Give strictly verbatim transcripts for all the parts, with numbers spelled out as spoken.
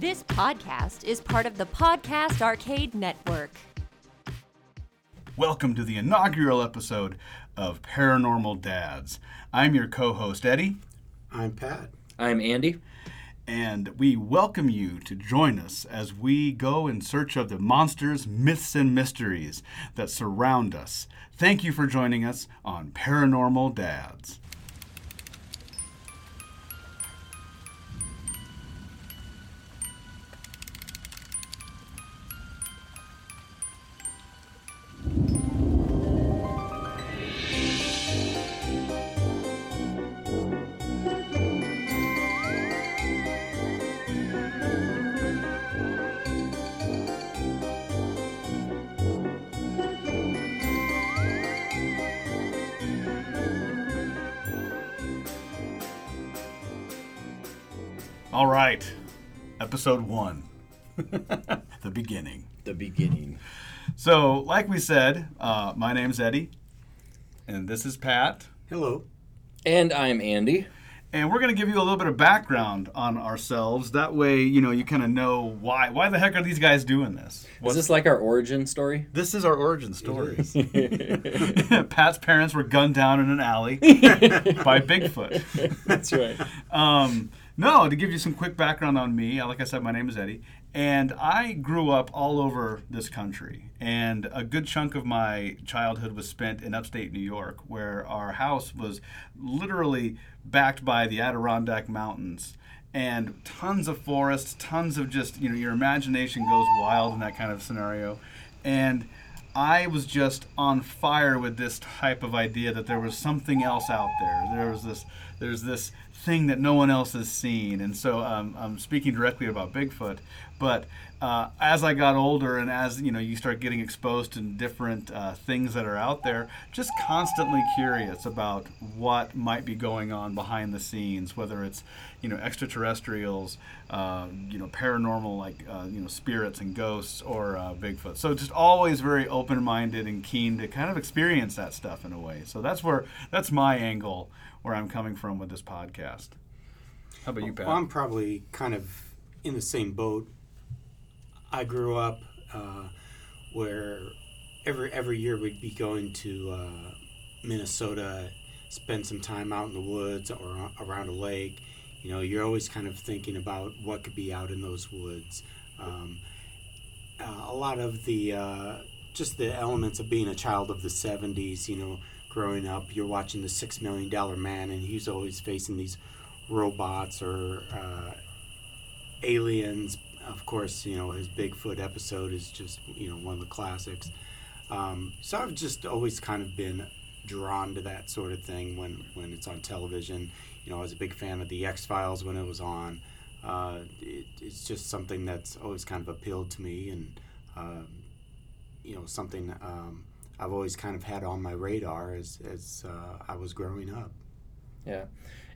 This podcast is part of the Podcast Arcade Network. Welcome to the inaugural episode of Paranormal Dads. I'm your co-host, Eddie. I'm Pat. I'm Andy. And we welcome you to join us as we go in search of the monsters, myths, and mysteries that surround us. Thank you for joining us on Paranormal Dads. All right, episode one, the beginning. The beginning. So, like we said, uh, my name's Eddie, and this is Pat. Hello. And I'm Andy. And we're going to give you a little bit of background on ourselves. That way, you know, you kind of know why. Why the heck are these guys doing this? What's, is this like our origin story? This is our origin story. Pat's parents were gunned down in an alley by Bigfoot. That's right. Um... No, to give you some quick background on me, like I said, my name is Eddie, and I grew up all over this country, and a good chunk of my childhood was spent in upstate New York, where our house was literally backed by the Adirondack Mountains, and tons of forests, tons of just, you know, your imagination goes wild in that kind of scenario, and I was just on fire with this type of idea that there was something else out there. There was this, there's this thing that no one else has seen. And so um, I'm speaking directly about Bigfoot. But uh, as I got older, and as you know, you start getting exposed to different uh, things that are out there, just constantly curious about what might be going on behind the scenes, whether it's you know extraterrestrials, uh, you know paranormal like uh, you know spirits and ghosts, or uh, Bigfoot. So just always very open-minded and keen to kind of experience that stuff in a way. So that's where that's my angle, where I'm coming from with this podcast. How about you, Pat? Well, I'm probably kind of in the same boat. I grew up uh, where every every year we'd be going to uh, Minnesota, spend some time out in the woods or around a lake. You know, you're always kind of thinking about what could be out in those woods. Um, uh, a lot of the, uh, just the elements of being a child of the seventies, you know, growing up, you're watching The Six Million Dollar Man, and he's always facing these robots or uh, aliens. Of course, you know, his Bigfoot episode is just, you know, one of the classics. Um, so I've just always kind of been drawn to that sort of thing when, when it's on television. You know, I was a big fan of The X-Files when it was on. Uh, it, it's just something that's always kind of appealed to me, and, uh, you know, something um, I've always kind of had on my radar as, as uh, I was growing up. Yeah.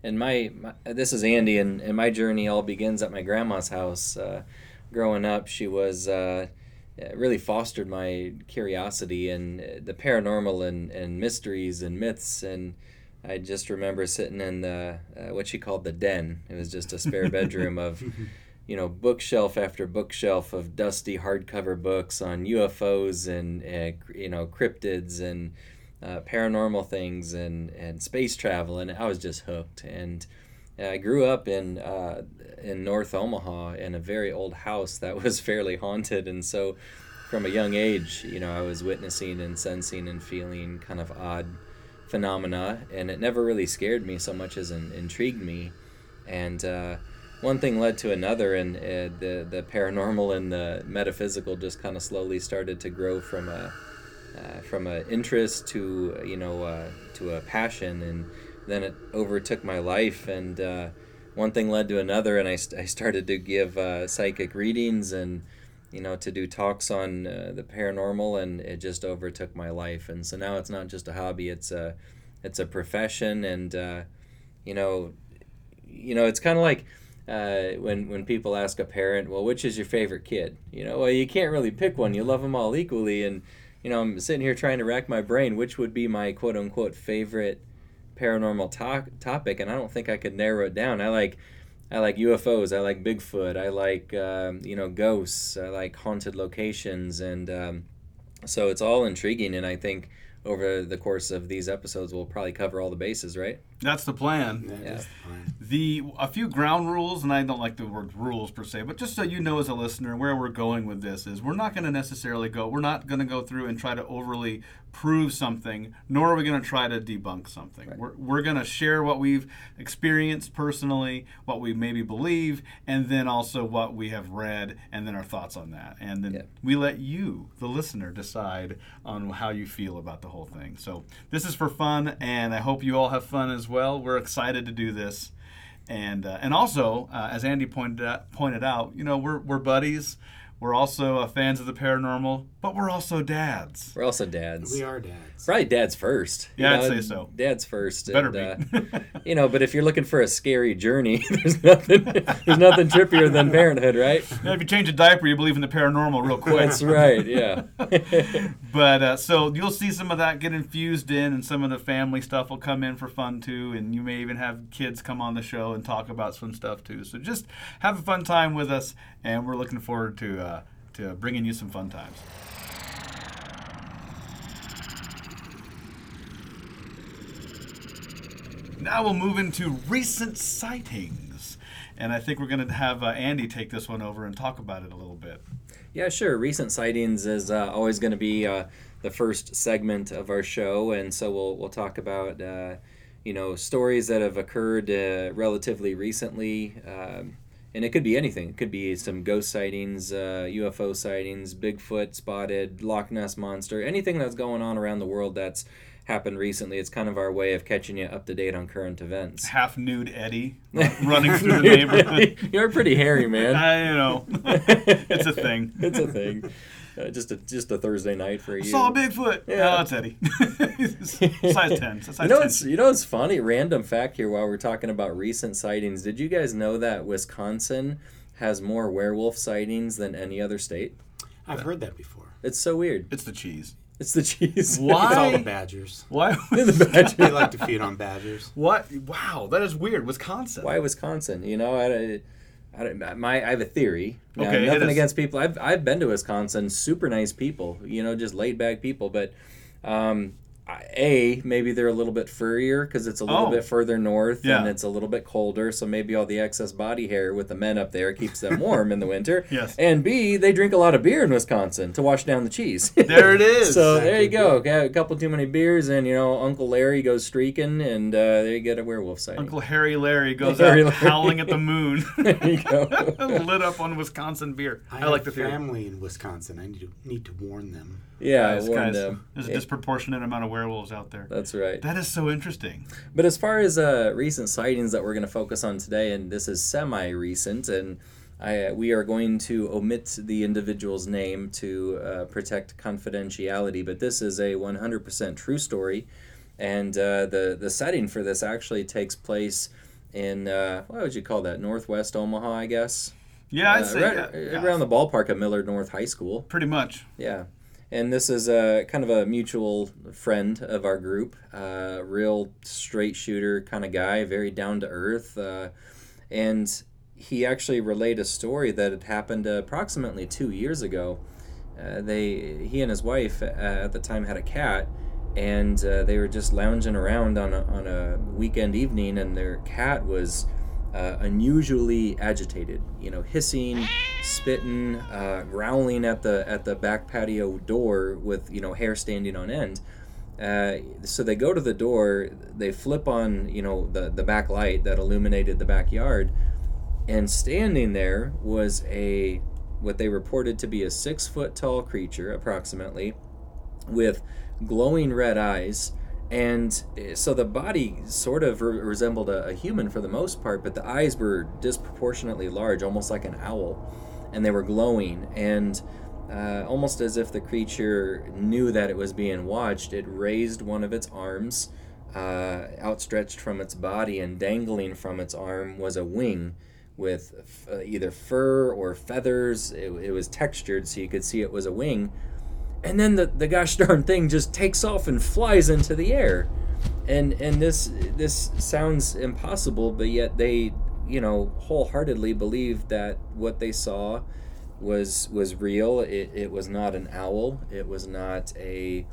And my, my, this is Andy, and, and my journey all begins at my grandma's house. Uh, growing up, she was uh, really fostered my curiosity and the paranormal and, and mysteries and myths. And I just remember sitting in the uh, what she called the den. It was just a spare bedroom of, you know, bookshelf after bookshelf of dusty hardcover books on U F Os and uh, you know cryptids and. Uh, paranormal things and, and space travel, and I was just hooked. And I grew up in uh, in North Omaha in a very old house that was fairly haunted, and so from a young age, you know, I was witnessing and sensing and feeling kind of odd phenomena, and it never really scared me so much as in, intrigued me. And uh, one thing led to another, and uh, the, the paranormal and the metaphysical just kind of slowly started to grow from a Uh, from an interest to you know uh, to a passion, and then it overtook my life, and uh, one thing led to another, and I, st- I started to give uh, psychic readings and you know to do talks on uh, the paranormal, and it just overtook my life. And so now it's not just a hobby, it's a it's a profession. And uh, you know you know it's kind of like Uh, when when people ask a parent, well, which is your favorite kid? You know, well, you can't really pick one. You love them all equally. And, you know, I'm sitting here trying to rack my brain, which would be my quote-unquote favorite paranormal to- topic, and I don't think I could narrow it down. I like, I like U F Os, I like Bigfoot, I like, uh, you know, ghosts, I like haunted locations, and um, so it's all intriguing, and I think over the course of these episodes, we'll probably cover all the bases, right? That's the plan. Yeah, yeah. That's the plan. The, a few ground rules, and I don't like the word rules per se, but just so you know as a listener where we're going with this is we're not going to necessarily go, we're not going to go through and try to overly prove something, nor are we going to try to debunk something. Right. We're, we're going to share what we've experienced personally, what we maybe believe, and then also what we have read, and then our thoughts on that. And then yeah. we let you, the listener, decide on how you feel about the whole thing. So this is for fun, and I hope you all have fun as well. We're excited to do this, and uh, and also uh, as Andy pointed out, pointed out, you know, we're we're buddies. We're also uh, fans of the paranormal, but we're also dads. We're also dads. We are dads. Probably dads first. Yeah, you know, I'd say so. Dads first. Better and, be. uh, you know, but if you're looking for a scary journey, there's nothing there's nothing trippier than parenthood, right? Yeah, if you change a diaper, you believe in the paranormal real quick. That's right, yeah. But uh, so you'll see some of that get infused in, and some of the family stuff will come in for fun, too, and you may even have kids come on the show and talk about some stuff, too. So just have a fun time with us, and we're looking forward to uh, to bringing you some fun times. Now we'll move into recent sightings, and I think we're going to have uh, Andy take this one over and talk about it a little bit. Yeah, sure. Recent sightings is uh, always going to be uh, the first segment of our show, and so we'll we'll talk about uh, you know stories that have occurred uh, relatively recently. Um, And it could be anything. It could be some ghost sightings, uh, U F O sightings, Bigfoot spotted, Loch Ness Monster, anything that's going on around the world that's happened recently. It's kind of our way of catching you up to date on current events. Half-nude Eddie running through the neighborhood. You're pretty hairy, man. I you know. It's a thing. It's a thing. Uh, just a just a Thursday night for you. Saw a Bigfoot. Yeah, it's oh, Eddie. Size ten. Size you know, ten. It's, you know, it's funny. Random fact here. While we're talking about recent sightings, did you guys know that Wisconsin has more werewolf sightings than any other state? I've yeah. heard that before. It's so weird. It's the cheese. It's the cheese. Why? It's all the badgers. Why? The badgers. They like to feed on badgers. What? Wow, that is weird. Wisconsin. Why Wisconsin? You know, I. I I, don't, my, I have a theory. Now, okay, nothing against people. I've I've been to Wisconsin. Super nice people. You know, just laid back people. But um, a maybe they're a little bit furrier because it's a little oh. bit further north yeah. and it's a little bit colder. So maybe all the excess body hair with the men up there keeps them warm in the winter. Yes. And B, they drink a lot of beer in Wisconsin to wash down the cheese. There it is. So that there you go. Good. A couple too many beers, and you know Uncle Larry goes streaking, and uh, there you get a werewolf sighting. Uncle Harry Larry goes Harry out Larry. howling at the moon. There you go. Lit up on Wisconsin beer. I, I like the theory. Family in Wisconsin. I need to need to warn them. Yeah, guys, warn guys, them. There's a disproportionate amount of werewolf. werewolves out there. That's right. That is so interesting. But as far as uh, recent sightings that we're going to focus on today, and this is semi-recent, and I, uh, we are going to omit the individual's name to uh, protect confidentiality, but this is a one hundred percent true story, and uh, the, the setting for this actually takes place in, uh, what would you call that, Northwest Omaha, I guess? Yeah, uh, I'd say. Right, yeah, yeah. Around the ballpark of Millard North High School. Pretty much. Yeah. And this is a kind of a mutual friend of our group, uh, real straight shooter kind of guy, very down to earth. Uh, and he actually relayed a story that had happened approximately two years ago. Uh, they, he and his wife uh, at the time had a cat, and uh, they were just lounging around on a, on a weekend evening, and their cat was uh, unusually agitated, you know, hissing, spitting, uh, growling at the at the back patio door with, you know, hair standing on end. Uh, so they go to the door, they flip on, you know, the, the back light that illuminated the backyard, and standing there was a, what they reported to be a six foot tall creature, approximately, with glowing red eyes. And so the body sort of re- resembled a, a human for the most part, but the eyes were disproportionately large, almost like an owl, and they were glowing. And uh, almost as if the creature knew that it was being watched, it raised one of its arms, uh, outstretched from its body, and dangling from its arm was a wing with f- either fur or feathers. It, it was textured, so you could see it was a wing. And then the, the gosh darn thing just takes off and flies into the air. And and this this sounds impossible, but yet they you know, wholeheartedly believed that what they saw was was real. It it was not an owl. It was not a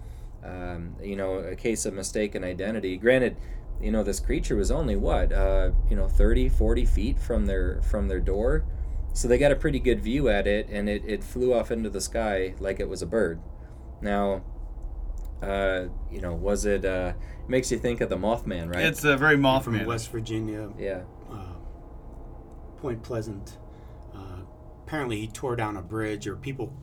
um, you know a case of mistaken identity. Granted, you know, this creature was only what uh, you know thirty, forty feet from their from their door, so they got a pretty good view at it, and it it flew off into the sky like it was a bird. Now. Uh, you know, was it? Uh, it makes you think of the Mothman, right? It's a very Mothman. From West Virginia. Yeah. Uh, Point Pleasant. Uh, apparently, he tore down a bridge, or people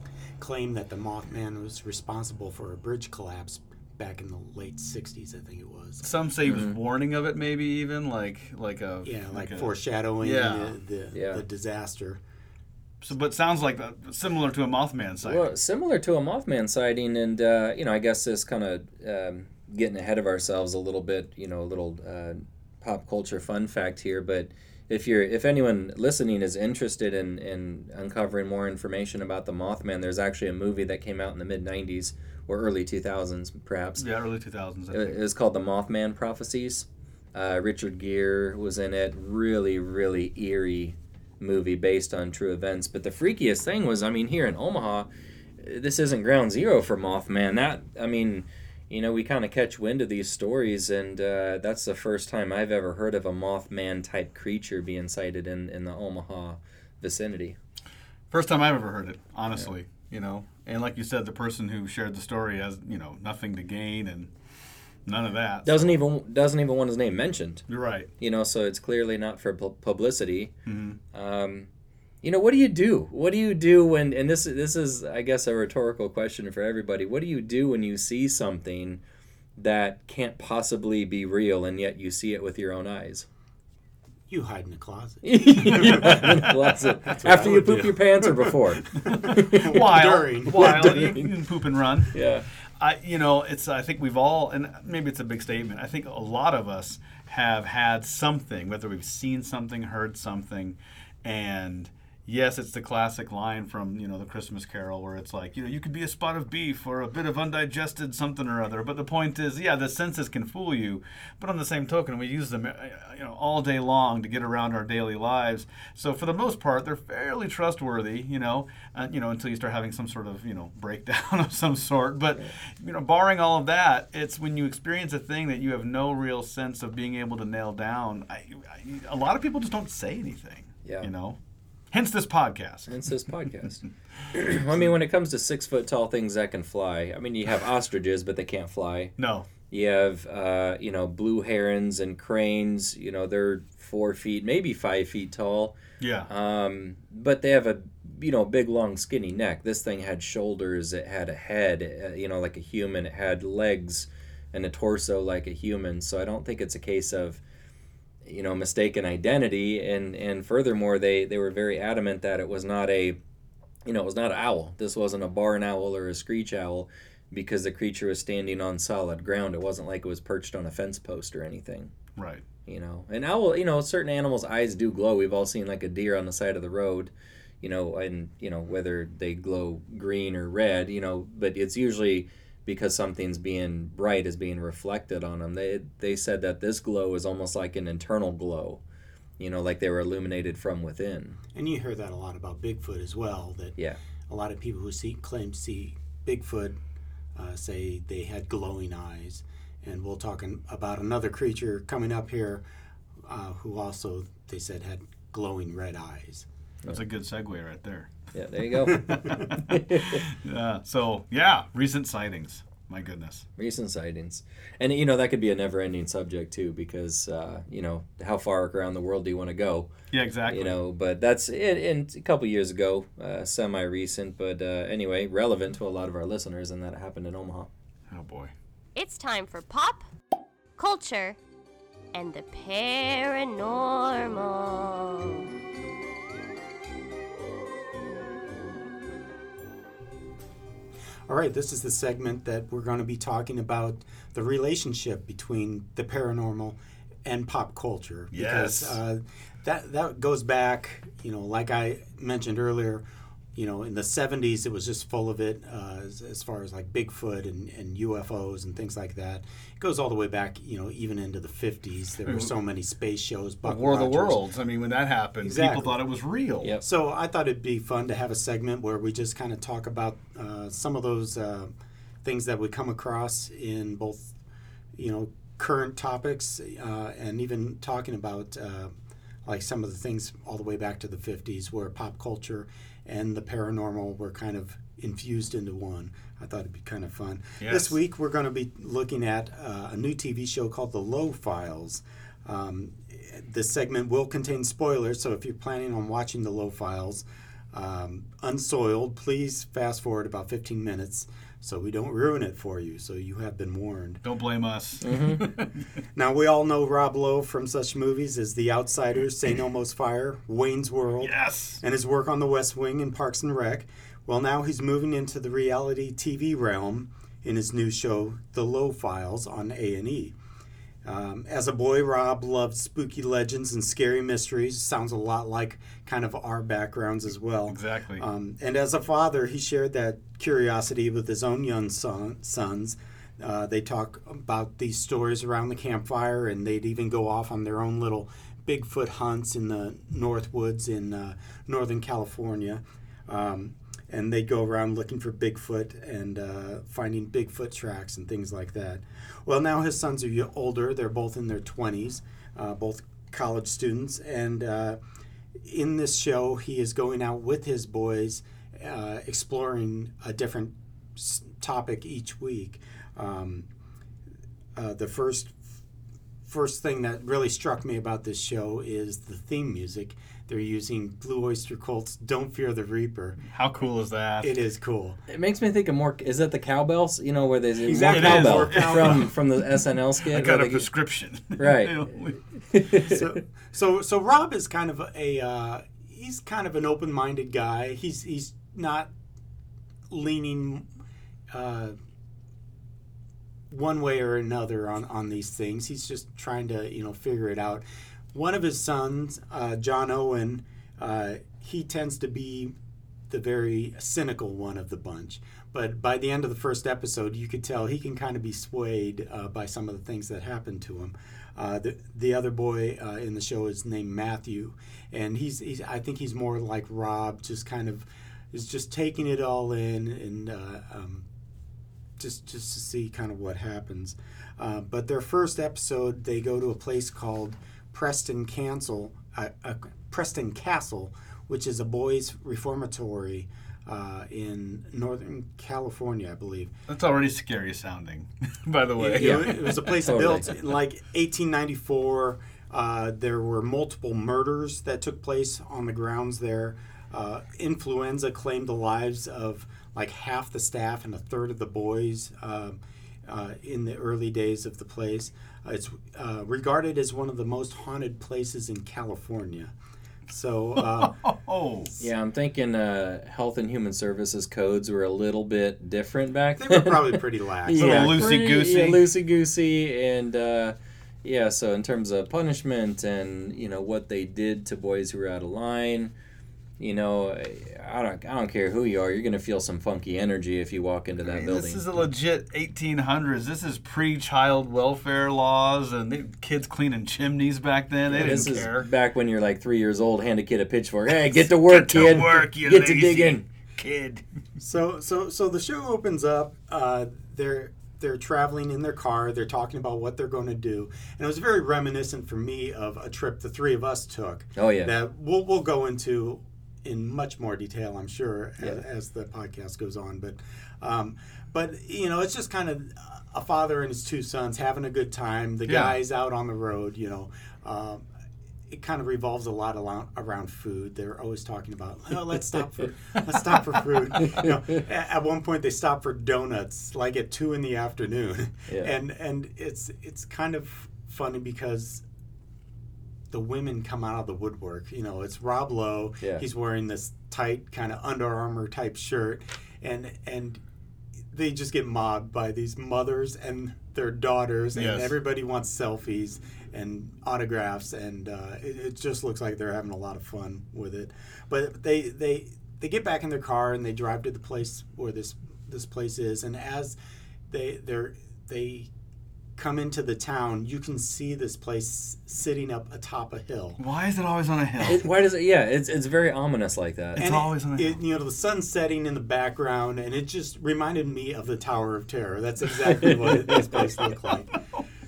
claim that the Mothman was responsible for a bridge collapse back in the late sixties. I think it was. Some say mm-hmm. he was warning of it, maybe even like like a yeah, like, like a, foreshadowing yeah. the the, yeah. the disaster. So, but sounds like a, similar to a Mothman sighting. Well, similar to a Mothman sighting, and uh, you know, I guess this kind of um, getting ahead of ourselves a little bit. You know, a little uh, pop culture fun fact here. But if you're, if anyone listening is interested in, in uncovering more information about the Mothman, there's actually a movie that came out in the mid nineties or early two thousands, perhaps. Yeah, early two thousands. I think. It, it was called The Mothman Prophecies. Uh, Richard Gere was in it. Really, really eerie movie based on true events. But the freakiest thing was, I mean, here in Omaha, this isn't ground zero for Mothman. That, I mean, you know, we kind of catch wind of these stories, and uh, that's the first time I've ever heard of a Mothman-type creature being sighted in, in the Omaha vicinity. First time I've ever heard it, honestly, yeah. You know. And like you said, the person who shared the story has, you know, nothing to gain and none of that. Doesn't so. even doesn't even want his name mentioned. You're right. You know, so it's clearly not for pu- publicity. Mm-hmm. Um, you know, what do you do? What do you do when? And this this is, I guess, a rhetorical question for everybody. What do you do when you see something that can't possibly be real, and yet you see it with your own eyes? You hide in a closet. You hide in a closet after you poop do. your pants or before. While while you can poop and run. Yeah. I, you know, it's. I think we've all, and maybe it's a big statement, I think a lot of us have had something, whether we've seen something, heard something, and yes, it's the classic line from, you know, the Christmas Carol where it's like, you know, you could be a spot of beef or a bit of undigested something or other, but the point is, yeah, the senses can fool you, but on the same token, we use them, you know, all day long to get around our daily lives, so for the most part, they're fairly trustworthy, you know, uh, you know, until you start having some sort of, you know, breakdown of some sort, but, you know, barring all of that, it's when you experience a thing that you have no real sense of being able to nail down. I, I, a lot of people just don't say anything, yeah. you know? Hence this podcast. Hence this podcast. I mean, when it comes to six-foot-tall things that can fly, I mean, you have ostriches, but they can't fly. No. You have, uh, you know, blue herons and cranes. You know, they're four feet, maybe five feet tall. Yeah. Um, but they have a, you know, big, long, skinny neck. This thing had shoulders. It had a head, uh, you know, like a human. It had legs and a torso like a human. So I don't think it's a case of, you know, mistaken identity, and, and furthermore, they, they were very adamant that it was not a, you know, it was not an owl. This wasn't a barn owl or a screech owl, because the creature was standing on solid ground. It wasn't like it was perched on a fence post or anything. Right. You know, an owl, you know, certain animals' eyes do glow. We've all seen like a deer on the side of the road, you know, and, you know, whether they glow green or red, you know, but it's usually because something's being bright is being reflected on them. They they said that this glow is almost like an internal glow, you know, like they were illuminated from within. And you hear that a lot about Bigfoot as well, that yeah. a lot of people who see claim to see Bigfoot uh, say they had glowing eyes. And we'll talk in, about another creature coming up here uh, who also, they said, had glowing red eyes. That's yeah. a good segue right there. Yeah, there you go. uh, so, yeah, recent sightings. My goodness. Recent sightings. And, you know, that could be a never-ending subject, too, because, uh, you know, how far around the world do you want to go? Yeah, exactly. You know, but that's it. And a couple years ago, uh, semi-recent, but uh, anyway, relevant to a lot of our listeners, and that happened in Omaha. Oh, boy. It's time for pop, culture, and the paranormal. All right, this is the segment that we're going to be talking about the relationship between the paranormal and pop culture. Yes. Because uh, that, that goes back, you know, like I mentioned earlier, you know, in the seventies, it was just full of it uh, as, as far as like Bigfoot and, and U F Os and things like that. It goes all the way back, you know, even into the fifties. There were so many space shows. Buck War of the Worlds. I mean, when that happened, exactly. People thought it was real. Yep. So I thought it'd be fun to have a segment where we just kind of talk about uh, some of those uh, things that we come across in both, you know, current topics uh, and even talking about uh, like some of the things all the way back to the fifties where pop culture and the paranormal were kind of infused into one. I thought it'd be kind of fun. Yes. This week we're going to be looking at uh, a new T V show called The Lowe Files. Um, this segment will contain spoilers, so if you're planning on watching The Lowe Files um, unsoiled, please fast forward about fifteen minutes so we don't ruin it for you, so you have been warned. Don't blame us. Mm-hmm. Now, we all know Rob Lowe from such movies as The Outsiders, Saint Elmo's Fire, Wayne's World, yes, and his work on The West Wing and Parks and Rec. Well, now he's moving into the reality T V realm in his new show, The Lowe Files, on A and E. Um, as a boy, Rob loved spooky legends and scary mysteries. Sounds a lot like kind of our backgrounds as well. Exactly. Um, and as a father, he shared that curiosity with his own young son, sons. Uh, they talk about these stories around the campfire, and they'd even go off on their own little Bigfoot hunts in the North Woods in uh, Northern California. Um, and they'd go around looking for Bigfoot and uh, finding Bigfoot tracks and things like that. Well, now his sons are older. They're both in their twenties, uh, both college students. And uh, in this show, he is going out with his boys, uh, exploring a different s- topic each week. Um, uh, the first first thing that really struck me about this show is the theme music. They're using Blue Oyster Cult's Don't Fear the Reaper. How cool is that? It is cool. It makes me think of more... Is that the cowbells? You know, where there's exactly. more cowbell, more cowbell. From, from the S N L skit. I got a prescription. Get, right. so, so so Rob is kind of a... Uh, he's kind of an open-minded guy. He's, he's not leaning... Uh, one way or another on, on these things. He's just trying to, you know, figure it out. One of his sons, uh, John Owen, uh, he tends to be the very cynical one of the bunch. But by the end of the first episode, you could tell he can kind of be swayed uh, by some of the things that happened to him. Uh, the the other boy uh, in the show is named Matthew, and he's, he's I think he's more like Rob, just kind of is just taking it all in and... Uh, um, Just, just to see kind of what happens. Uh, but their first episode, they go to a place called Preston Castle, uh, uh, Preston Castle, which is a boys' reformatory uh, in Northern California, I believe. That's already scary sounding, by the way. It, yeah. it was a place totally. built in like eighteen ninety-four. Uh, there were multiple murders that took place on the grounds there. Uh, influenza claimed the lives of like half the staff and a third of the boys uh, uh, in the early days of the place. Uh, it's uh, regarded as one of the most haunted places in California. So, uh, yeah, I'm thinking uh, health and human services codes were a little bit different back then. They were probably pretty lax. yeah, a little loosey-goosey. Yeah, loosey-goosey and... Uh, Yeah, so in terms of punishment and, you know, what they did to boys who were out of line, you know, I don't I don't care who you are, you're going to feel some funky energy if you walk into that I mean, building. This is a legit eighteen hundreds. This is pre-child welfare laws and they, kids cleaning chimneys back then. They yeah, didn't this care. This is back when you're like three years old, hand a kid a pitchfork. Hey, get to work, get kid. Get to work, you Get to digging. Kid. So, so, so the show opens up. Uh, they're... They're traveling in their car. They're talking about what they're going to do. And it was very reminiscent for me of a trip the three of us took. Oh, yeah. That we'll, we'll go into in much more detail, I'm sure, yeah. as, as the podcast goes on. But, um, but you know, it's just kind of a father and his two sons having a good time. The yeah. guy's out on the road, you know. Um, it kind of revolves a lot around food. They're always talking about, oh, let's stop for let's stop for food. You know, at one point, they stop for donuts, like at two in the afternoon, yeah. and and it's it's kind of funny because the women come out of the woodwork. You know, it's Rob Lowe. Yeah. He's wearing this tight kind of Under Armour type shirt, and and they just get mobbed by these mothers and their daughters, yes. and everybody wants selfies and autographs, and uh, it, it just looks like they're having a lot of fun with it. But they they they get back in their car and they drive to the place where this this place is. And as they they're they come into the town, you can see this place sitting up atop a hill. Why is it always on a hill? It, why does it? Yeah, it's it's very ominous like that. It's and always it, on a hill. It, you know, the sun setting in the background, and it just reminded me of the Tower of Terror. That's exactly what this place looked like.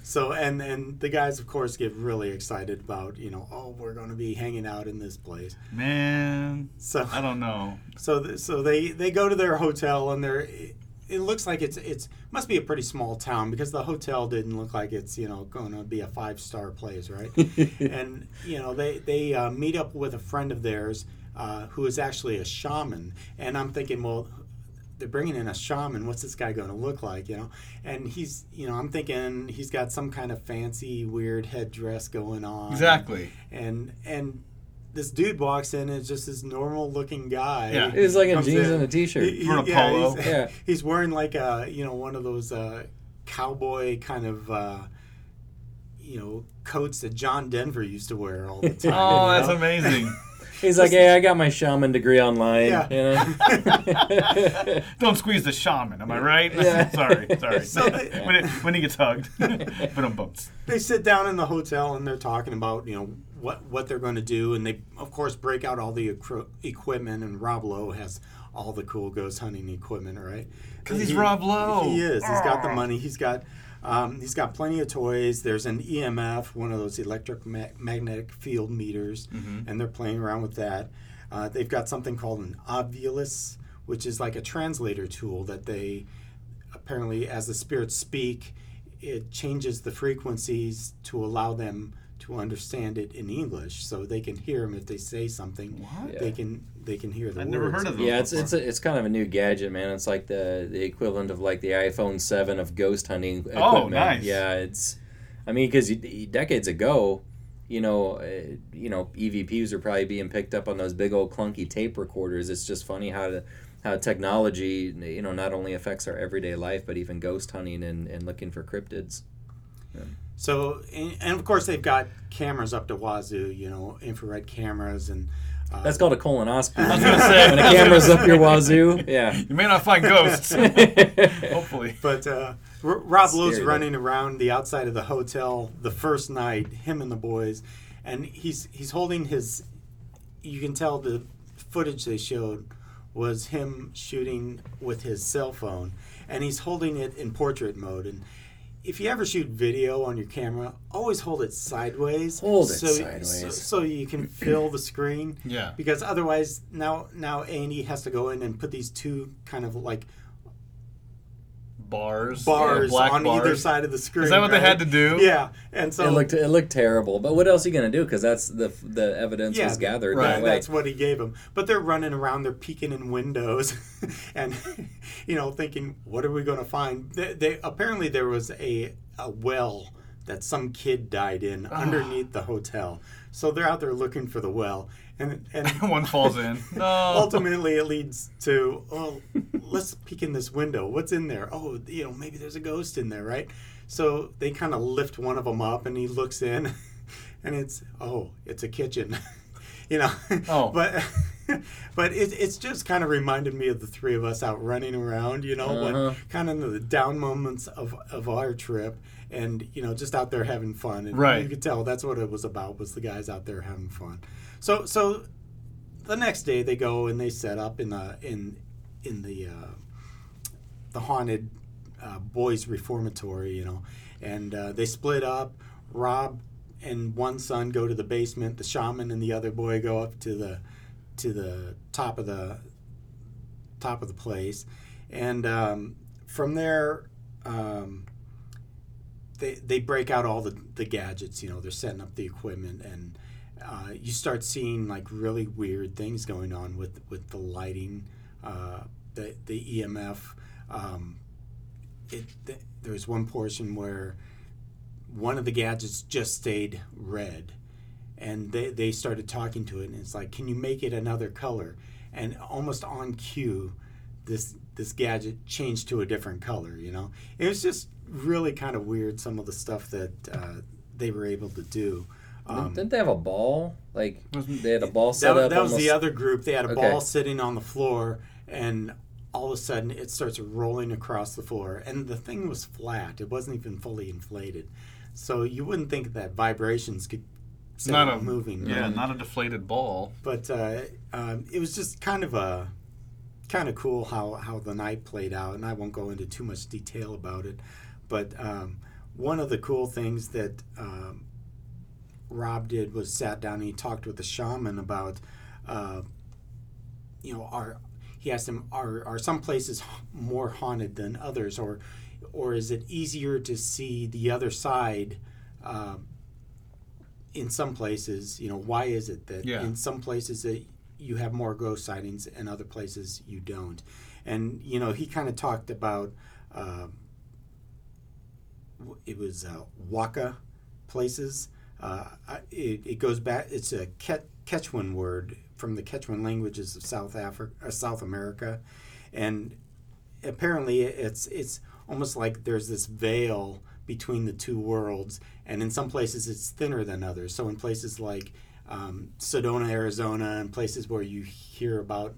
So, and, and the guys, of course, get really excited about, you know, oh, we're going to be hanging out in this place. Man, so I don't know. So th- so they, they go to their hotel, and they're, it looks like it's it's must be a pretty small town, because the hotel didn't look like it's, you know, going to be a five-star place, right? And, you know, they, they uh, meet up with a friend of theirs uh, who is actually a shaman. And I'm thinking, well, they're bringing in a shaman. What's this guy going to look like, you know? And he's, you know, I'm thinking he's got some kind of fancy, weird headdress going on. Exactly. And and this dude walks in, and it's just this normal-looking guy. Yeah, he's like in jeans in. and a T-shirt. He, he, or a yeah, polo. He's, yeah. He's wearing like a, you know, one of those uh, cowboy kind of, uh, you know, coats that John Denver used to wear all the time. Oh, that's know? amazing. He's like, hey, I got my shaman degree online. Yeah. You know? Don't squeeze the shaman, am I right? Yeah. sorry, sorry. So they, when, it, when he gets hugged, put on bumps. They sit down in the hotel, and they're talking about, you know, what, what they're going to do. And they, of course, break out all the acro- equipment. And Rob Lowe has all the cool ghost hunting equipment, right? Because he's he, Rob Lowe. He is. He's got the money. He's got... Um, he's got plenty of toys. There's an E M F, one of those electric ma- magnetic field meters, mm-hmm. and they're playing around with that. Uh, they've got something called an obvulus, which is like a translator tool that they apparently, as the spirits speak, it changes the frequencies to allow them to understand it in English, so they can hear them if they say something. What? Yeah. They can they can hear the I've words. I've never heard of them. Yeah, it's before. it's a, it's kind of a new gadget, man. It's like the, the equivalent of like the iPhone seven of ghost hunting equipment. Oh, nice. Yeah, it's. I mean, because decades ago, you know, uh, you know, E V Ps are probably being picked up on those big old clunky tape recorders. It's just funny how to, how technology, you know, not only affects our everyday life, but even ghost hunting and, and looking for cryptids. Yeah. So, and, and of course they've got cameras up to wazoo, you know, infrared cameras and... Uh, that's called a colonoscopy. I was going to say. When a camera's up your wazoo, yeah. You may not find ghosts. Hopefully. But uh, R- Rob Lowe's scary, running though. around the outside of the hotel the first night, him and the boys, and he's he's holding his... You can tell the footage they showed was him shooting with his cell phone, and he's holding it in portrait mode, and... If you ever shoot video on your camera, always hold it sideways. Hold it so, sideways. So, so you can fill the screen. Yeah. Because otherwise, now now A and E has to go in and put these two kind of like bars, bars black on bars. either side of the screen. Is that what right? they had to do? Yeah. And so it looked it looked terrible. But what else are you gonna do? Because that's the the evidence yeah, was gathered. Right. That way. That's what he gave them. But they're running around, they're peeking in windows, and you know, thinking, what are we gonna find? They, they apparently there was a a well that some kid died in oh. underneath the hotel. So they're out there looking for the well, and and one falls in. No. Ultimately, it leads to oh, let's peek in this window. What's in there? Oh, you know, maybe there's a ghost in there, right? So they kind of lift one of them up, and he looks in, and it's oh, it's a kitchen, you know. Oh, but but it, it's just kind of reminded me of the three of us out running around, you know, uh-huh. but kind of the down moments of of our trip. And, you know, just out there having fun. And right. You could tell that's what it was about, was the guys out there having fun. So so the next day they go and they set up in the in in the uh, the haunted uh, boys' reformatory, you know. And uh, they split up. Rob and one son go to the basement. The shaman and the other boy go up to the to the top of the top of the place. And um, from there... Um, They they break out all the, the gadgets, you know, they're setting up the equipment, and uh, you start seeing, like, really weird things going on with, with the lighting, uh, the the E M F. Um, it th- there's one portion where one of the gadgets just stayed red, and they, they started talking to it, and it's like, can you make it another color? And almost on cue, this this gadget changed to a different color, you know? It was just... really kind of weird, some of the stuff that uh, they were able to do. Um, Didn't they have a ball? Like, they had a ball set that, up? That almost... was the other group. They had a okay. ball sitting on the floor, and all of a sudden it starts rolling across the floor. And the thing was flat. It wasn't even fully inflated. So you wouldn't think that vibrations could not a moving. Yeah, right? Not a deflated ball. But uh, um, it was just kind of a... kind of cool how, how the night played out, and I won't go into too much detail about it, but um, one of the cool things that um, Rob did was sat down and he talked with the shaman about, uh, you know, are he asked him, are are some places more haunted than others, or or is it easier to see the other side uh, in some places? You know, why is it that yeah. in some places that you have more ghost sightings and other places you don't? And, you know, he kind of talked about, uh, it was uh, Waka places. Uh, it, it goes back, it's a Ke- Quechua word from the Quechua languages of South Africa, uh, South America. And apparently it's it's almost like there's this veil between the two worlds. And in some places it's thinner than others. So in places like Um, Sedona, Arizona, and places where you hear about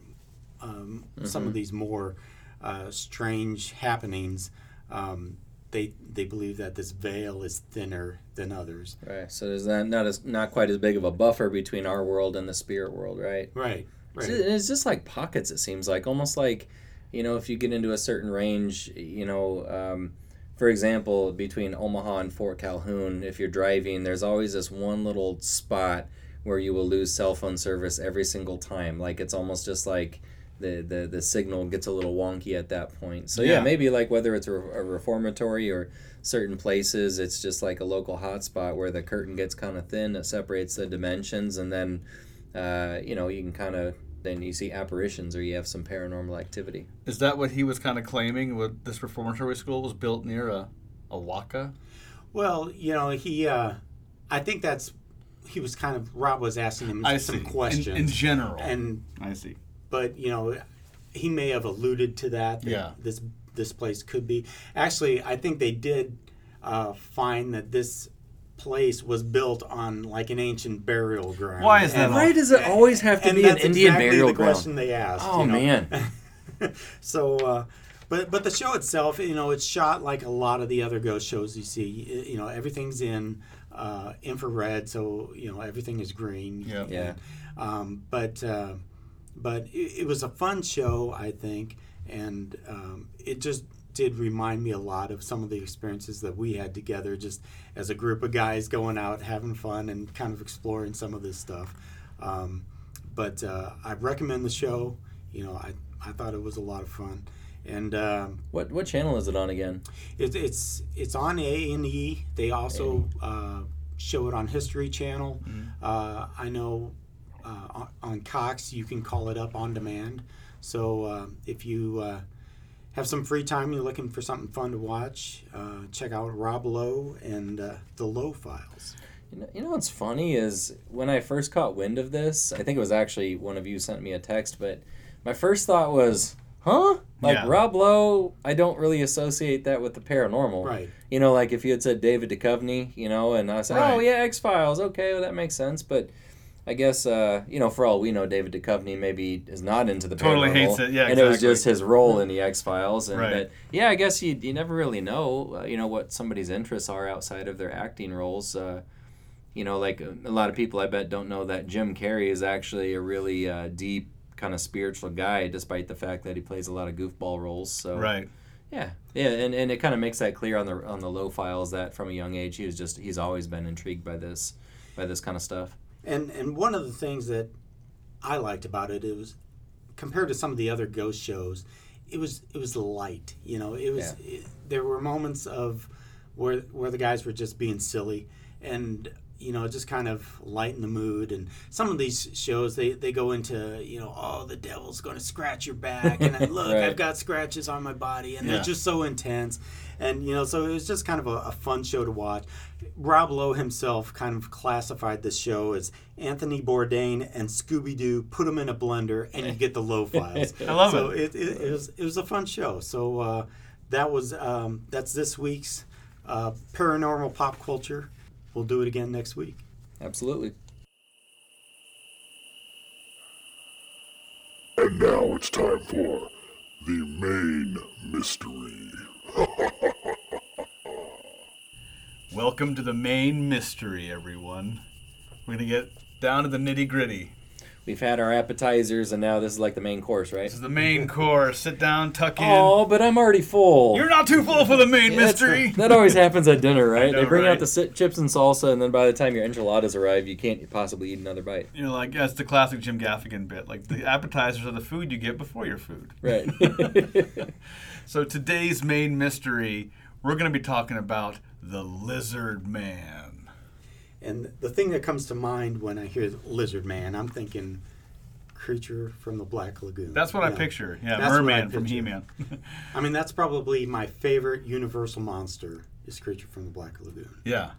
um, mm-hmm. some of these more uh, strange happenings, um, they they believe that this veil is thinner than others. Right. So there's not not, as, not quite as big of a buffer between our world and the spirit world, right? Right. Right. So it's just like pockets. It seems like almost like, you know, if you get into a certain range, you know. Um, For example, between Omaha and Fort Calhoun, if you're driving, there's always this one little spot where you will lose cell phone service every single time. Like, it's almost just like the, the, the signal gets a little wonky at that point. So, yeah, yeah maybe, like, whether it's a, a reformatory or certain places, it's just like a local hotspot where the curtain gets kind of thin that separates the dimensions. And then, uh, you know, you can kind of... then you see apparitions or you have some paranormal activity. Is that what he was kind of claiming? What this reformatory school was built near a, a waka? Well, you know, he, uh, I think that's, he was kind of, Rob was asking him I some see. questions. In, in general. And I see. But, you know, he may have alluded to that, that yeah. this this place could be. Actually, I think they did uh, find that this place was built on like an ancient burial ground. Why is that? And, why does it always have to and be an Indian exactly burial the ground? That's the question they asked. Oh, you know? Man. so, uh, but but the show itself, you know, it's shot like a lot of the other ghost shows you see. You know, everything's in uh, infrared, so you know everything is green. Yeah. yeah. Um, but uh, but it, it was a fun show, I think, and um, it just. did remind me a lot of some of the experiences that we had together just as a group of guys going out, having fun, and kind of exploring some of this stuff. Um, but uh, I recommend the show. You know, I I thought it was a lot of fun. And um, What what channel is it on again? It, it's it's on A and E. They also uh, show it on History Channel. Mm-hmm. Uh, I know uh, on, on Cox you can call it up on demand. So uh, if you... Uh, have some free time, you're looking for something fun to watch, uh, check out Rob Lowe and uh, The Lowe Files. You know, you know what's funny is when I first caught wind of this, I think it was actually one of you sent me a text, but my first thought was, huh? Like yeah. Rob Lowe, I don't really associate that with the paranormal. Right. You know, like if you had said David Duchovny, you know, and I said, right. oh yeah, X-Files, okay, well that makes sense, but... I guess, uh, you know, for all we know, David Duchovny maybe is not into the totally paranormal. Totally hates it, yeah, exactly. And it was just his role in The X-Files. And right. But, yeah, I guess you you never really know, uh, you know, what somebody's interests are outside of their acting roles. Uh, you know, like a, a lot of people, I bet, don't know that Jim Carrey is actually a really uh, deep kind of spiritual guy, despite the fact that he plays a lot of goofball roles. So, right. Yeah, yeah, and, and it kind of makes that clear on the on the Lowe Files that from a young age, he was just he's always been intrigued by this by this kind of stuff. And and one of the things that I liked about it, it was compared to some of the other ghost shows, it was it was light. You know, it was yeah. it, there were moments of where where the guys were just being silly, and you know, just kind of lighten the mood. And some of these shows, they, they go into, you know, oh, the devil's going to scratch your back, and then, look, right. I've got scratches on my body, and yeah. they're just so intense. And, you know, so it was just kind of a, a fun show to watch. Rob Lowe himself kind of classified this show as Anthony Bourdain and Scooby-Doo, put them in a blender, and you get the Lowe Files. I love so it. So it, it, it was it was a fun show. So uh, that was um, that's this week's uh, Paranormal Pop Culture. We'll do it again next week. Absolutely. And now it's time for the main mystery. Welcome to the main mystery, everyone. We're going to get down to the nitty-gritty. We've had our appetizers, and now this is like the main course, right? This is the main course. Sit down, tuck in. Oh, but I'm already full. You're not too full for the main yeah, mystery. That always happens at dinner, right? Know, they bring right? out the sit, chips and salsa, and then by the time your enchiladas arrive, you can't possibly eat another bite. You're like, yeah, it's the classic Jim Gaffigan bit. Like, the appetizers are the food you get before your food. Right. So today's main mystery, we're going to be talking about the Lizard Man. And the thing that comes to mind when I hear Lizard Man, I'm thinking Creature from the Black Lagoon. That's what you know? I picture. Yeah, that's Merman from He-Man. I mean, that's probably my favorite Universal monster is Creature from the Black Lagoon. Yeah.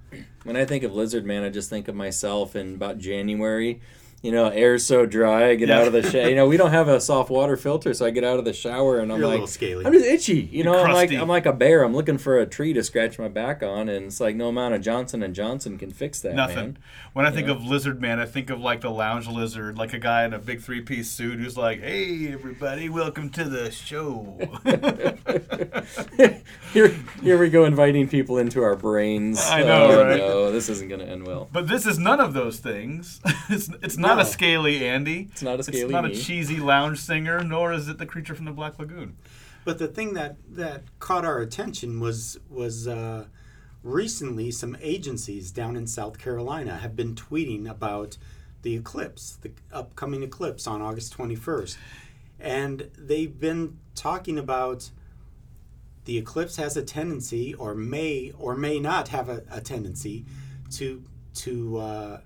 When I think of Lizard Man, I just think of myself in about January. You know, air's so dry, I get yeah. out of the shower. You know, we don't have a soft water filter, so I get out of the shower and I'm You're like, a little scaly. I'm just itchy. You know, I'm like, I'm like a bear. I'm looking for a tree to scratch my back on, and it's like no amount of Johnson and Johnson can fix that. Nothing. Man. When I you think know? of Lizard Man, I think of like the lounge lizard, like a guy in a big three-piece suit who's like, hey, everybody, welcome to the show. here, here we go inviting people into our brains. I know, oh, right? No, this isn't going to end well. But this is none of those things. It's, it's not. It's not a scaly Andy. It's not a scaly It's not me. a cheesy lounge singer, nor is it the Creature from the Black Lagoon. But the thing that, that caught our attention was was uh, recently some agencies down in South Carolina have been tweeting about the eclipse, the upcoming eclipse on August twenty-first. And they've been talking about the eclipse has a tendency, or may or may not have a, a tendency, to... to uh,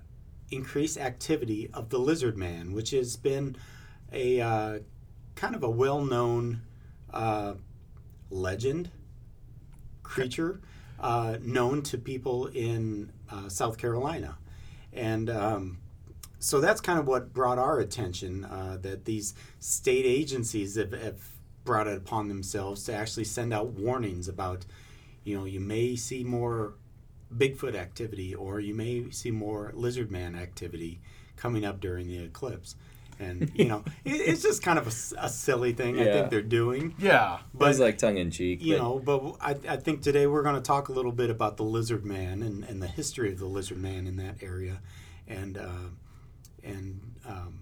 increased activity of the Lizard Man, which has been a uh, kind of a well-known uh, legend creature uh, known to people in uh, South Carolina. And um, so that's kind of what brought our attention, uh, that these state agencies have, have brought it upon themselves to actually send out warnings about, you know, you may see more Bigfoot activity, or you may see more Lizard Man activity coming up during the eclipse. And, you know, it, it's just kind of a, a silly thing yeah. I think they're doing. Yeah. But, it was like tongue-in-cheek. You but. know, but I, I think today we're going to talk a little bit about the Lizard Man and, and the history of the Lizard Man in that area. And, uh, and um,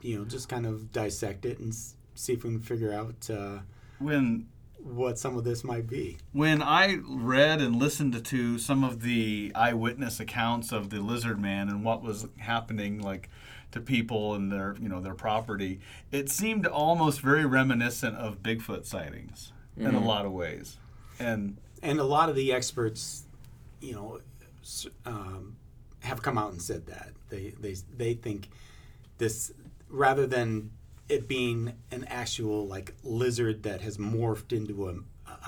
you know, just kind of dissect it and see if we can figure out uh, when... what some of this might be. When I read and listened to some of the eyewitness accounts of the Lizard Man and what was happening, like to people and their, you know, their property, it seemed almost very reminiscent of Bigfoot sightings mm-hmm. in a lot of ways. And and a lot of the experts, you know, um, have come out and said that they they they think this, rather than it being an actual like lizard that has morphed into a,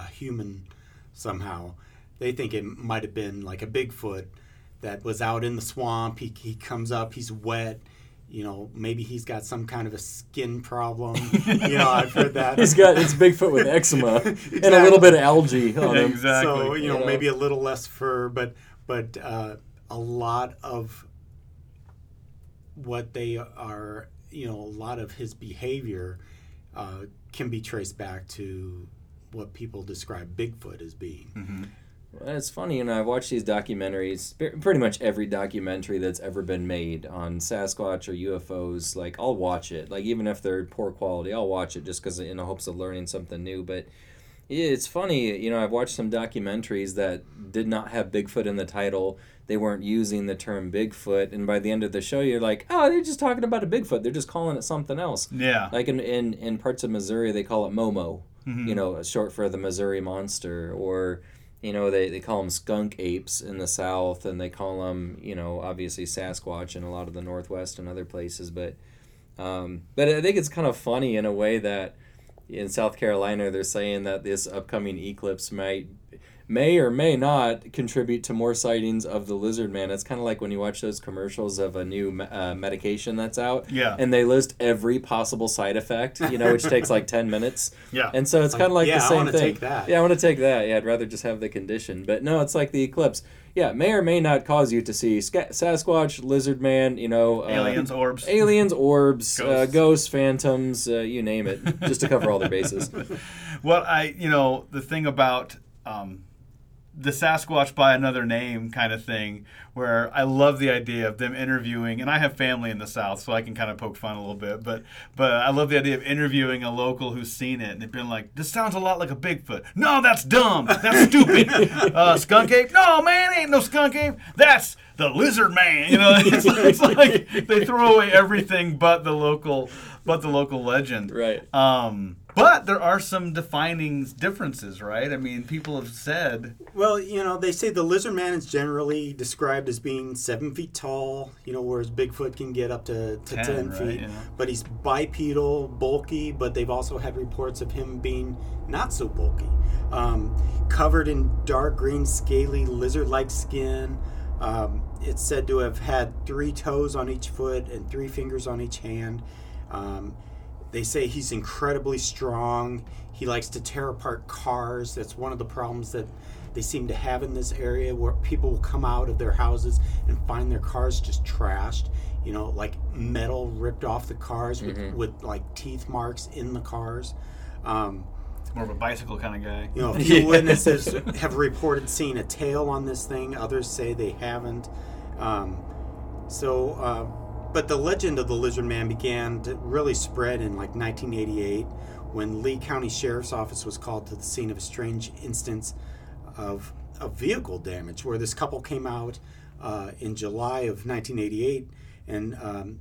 a human somehow, they think it might have been like a Bigfoot that was out in the swamp. He he comes up, he's wet, you know. Maybe he's got some kind of a skin problem. You know, I've heard that he's got it's Bigfoot with eczema exactly. and a little bit of algae on him. Exactly. So you know, yeah. maybe a little less fur, but but uh, a lot of what they are. You know, a lot of his behavior uh, can be traced back to what people describe Bigfoot as being. Mm-hmm. Well, it's funny, you know, I've watched these documentaries, pretty much every documentary that's ever been made on Sasquatch or U F Os, like, I'll watch it. Like, even if they're poor quality, I'll watch it just because in the hopes of learning something new. But it's funny, you know, I've watched some documentaries that did not have Bigfoot in the title. They weren't using the term Bigfoot, and by the end of the show, you're like, oh, they're just talking about a Bigfoot. They're just calling it something else. Yeah. Like in, in, in parts of Missouri, they call it Momo, mm-hmm. you know, short for the Missouri Monster, or, you know, they, they call them skunk apes in the South, and they call them, you know, obviously Sasquatch in a lot of the Northwest and other places, but, um, but I think it's kind of funny in a way that in South Carolina, they're saying that this upcoming eclipse might may or may not contribute to more sightings of the lizard man. It's kind of like when you watch those commercials of a new uh, medication that's out. Yeah. And they list every possible side effect, you know, which takes like ten minutes. Yeah. And so it's kind of like, like yeah, the same thing. Yeah, I want to take that. Yeah, I want to take that. Yeah, I'd rather just have the condition. But no, it's like the eclipse. Yeah, may or may not cause you to see Sc- Sasquatch, lizard man, you know. Uh, aliens, orbs. Aliens, orbs, ghosts, uh, ghosts phantoms, uh, you name it, just to cover all their bases. Well, I, you know, the thing about um, the Sasquatch by another name kind of thing, where I love the idea of them interviewing, and I have family in the South, so I can kind of poke fun a little bit, but but I love the idea of interviewing a local who's seen it, and they've been like, this sounds a lot like a Bigfoot. No, that's dumb. That's stupid. Uh, skunk ape? No, man, ain't no skunk ape. That's the lizard man. You know, it's, it's like they throw away everything but the local, but the local legend. Right. Um, but there are some defining differences, right? I mean, people have said... Well, you know, they say the lizard man is generally described as being seven feet tall, you know, whereas Bigfoot can get up to, to ten, ten right, feet. Yeah. But he's bipedal, bulky, but they've also had reports of him being not so bulky. Um, covered in dark green, scaly, lizard-like skin. Um, it's said to have had three toes on each foot and three fingers on each hand. Um... They say he's incredibly strong. He likes to tear apart cars. That's one of the problems that they seem to have in this area, where people will come out of their houses and find their cars just trashed. You know, like metal ripped off the cars with, mm-hmm. with like teeth marks in the cars. Um, it's more of a bicycle kind of guy. You know, a few witnesses have reported seeing a tail on this thing. Others say they haven't. Um, so... Uh, But the legend of the lizard man began to really spread in like nineteen eighty-eight, when Lee County Sheriff's Office was called to the scene of a strange instance of, of vehicle damage, where this couple came out uh, in July of nineteen eighty-eight, and um,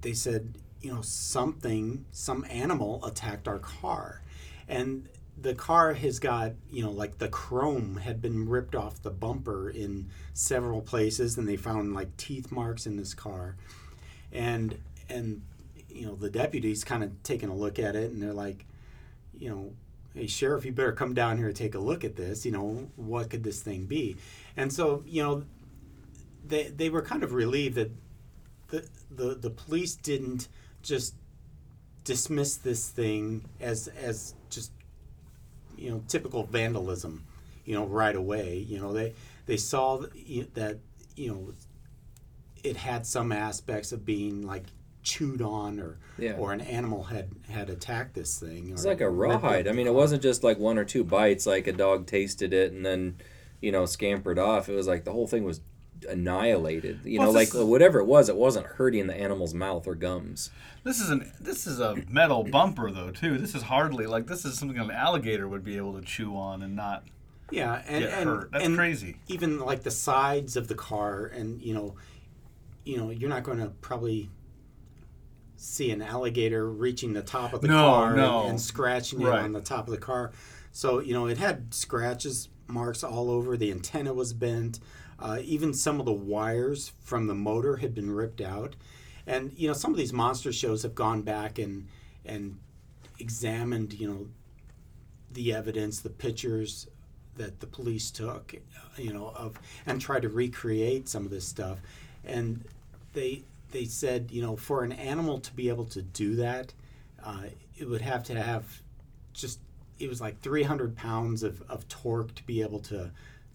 they said, you know, something, some animal attacked our car. And the car has got, you know, like the chrome had been ripped off the bumper in several places, and they found like teeth marks in this car. And, and you know, the deputies kind of taking a look at it, and they're like, you know, hey, Sheriff, you better come down here and take a look at this. You know, what could this thing be? And so, you know, they they were kind of relieved that the the, the police didn't just dismiss this thing as, as just, you know, typical vandalism, you know, right away. You know, they, they saw that, you know, it had some aspects of being like chewed on, or yeah. or an animal had, had attacked this thing. It's like a rawhide. I mean, it wasn't just like one or two bites, like a dog tasted it and then, you know, scampered off. It was like the whole thing was annihilated. You well, know, like whatever it was, it wasn't hurting the animal's mouth or gums. This is an this is a metal bumper though too. This is hardly like this is something an alligator would be able to chew on and not yeah and get and, hurt. That's and crazy. Even like the sides of the car, and you know. You know, you're not going to probably see an alligator reaching the top of the no, car no. And, and scratching right. it on the top of the car. So, you know, it had scratches, marks all over. The antenna was bent. Uh, even some of the wires from the motor had been ripped out. And, you know, some of these monster shows have gone back and and examined, you know, the evidence, the pictures that the police took, you know, of and tried to recreate some of this stuff. And they they said, you know, for an animal to be able to do that, uh, it would have to have just, it was like three hundred pounds of, of torque to be able to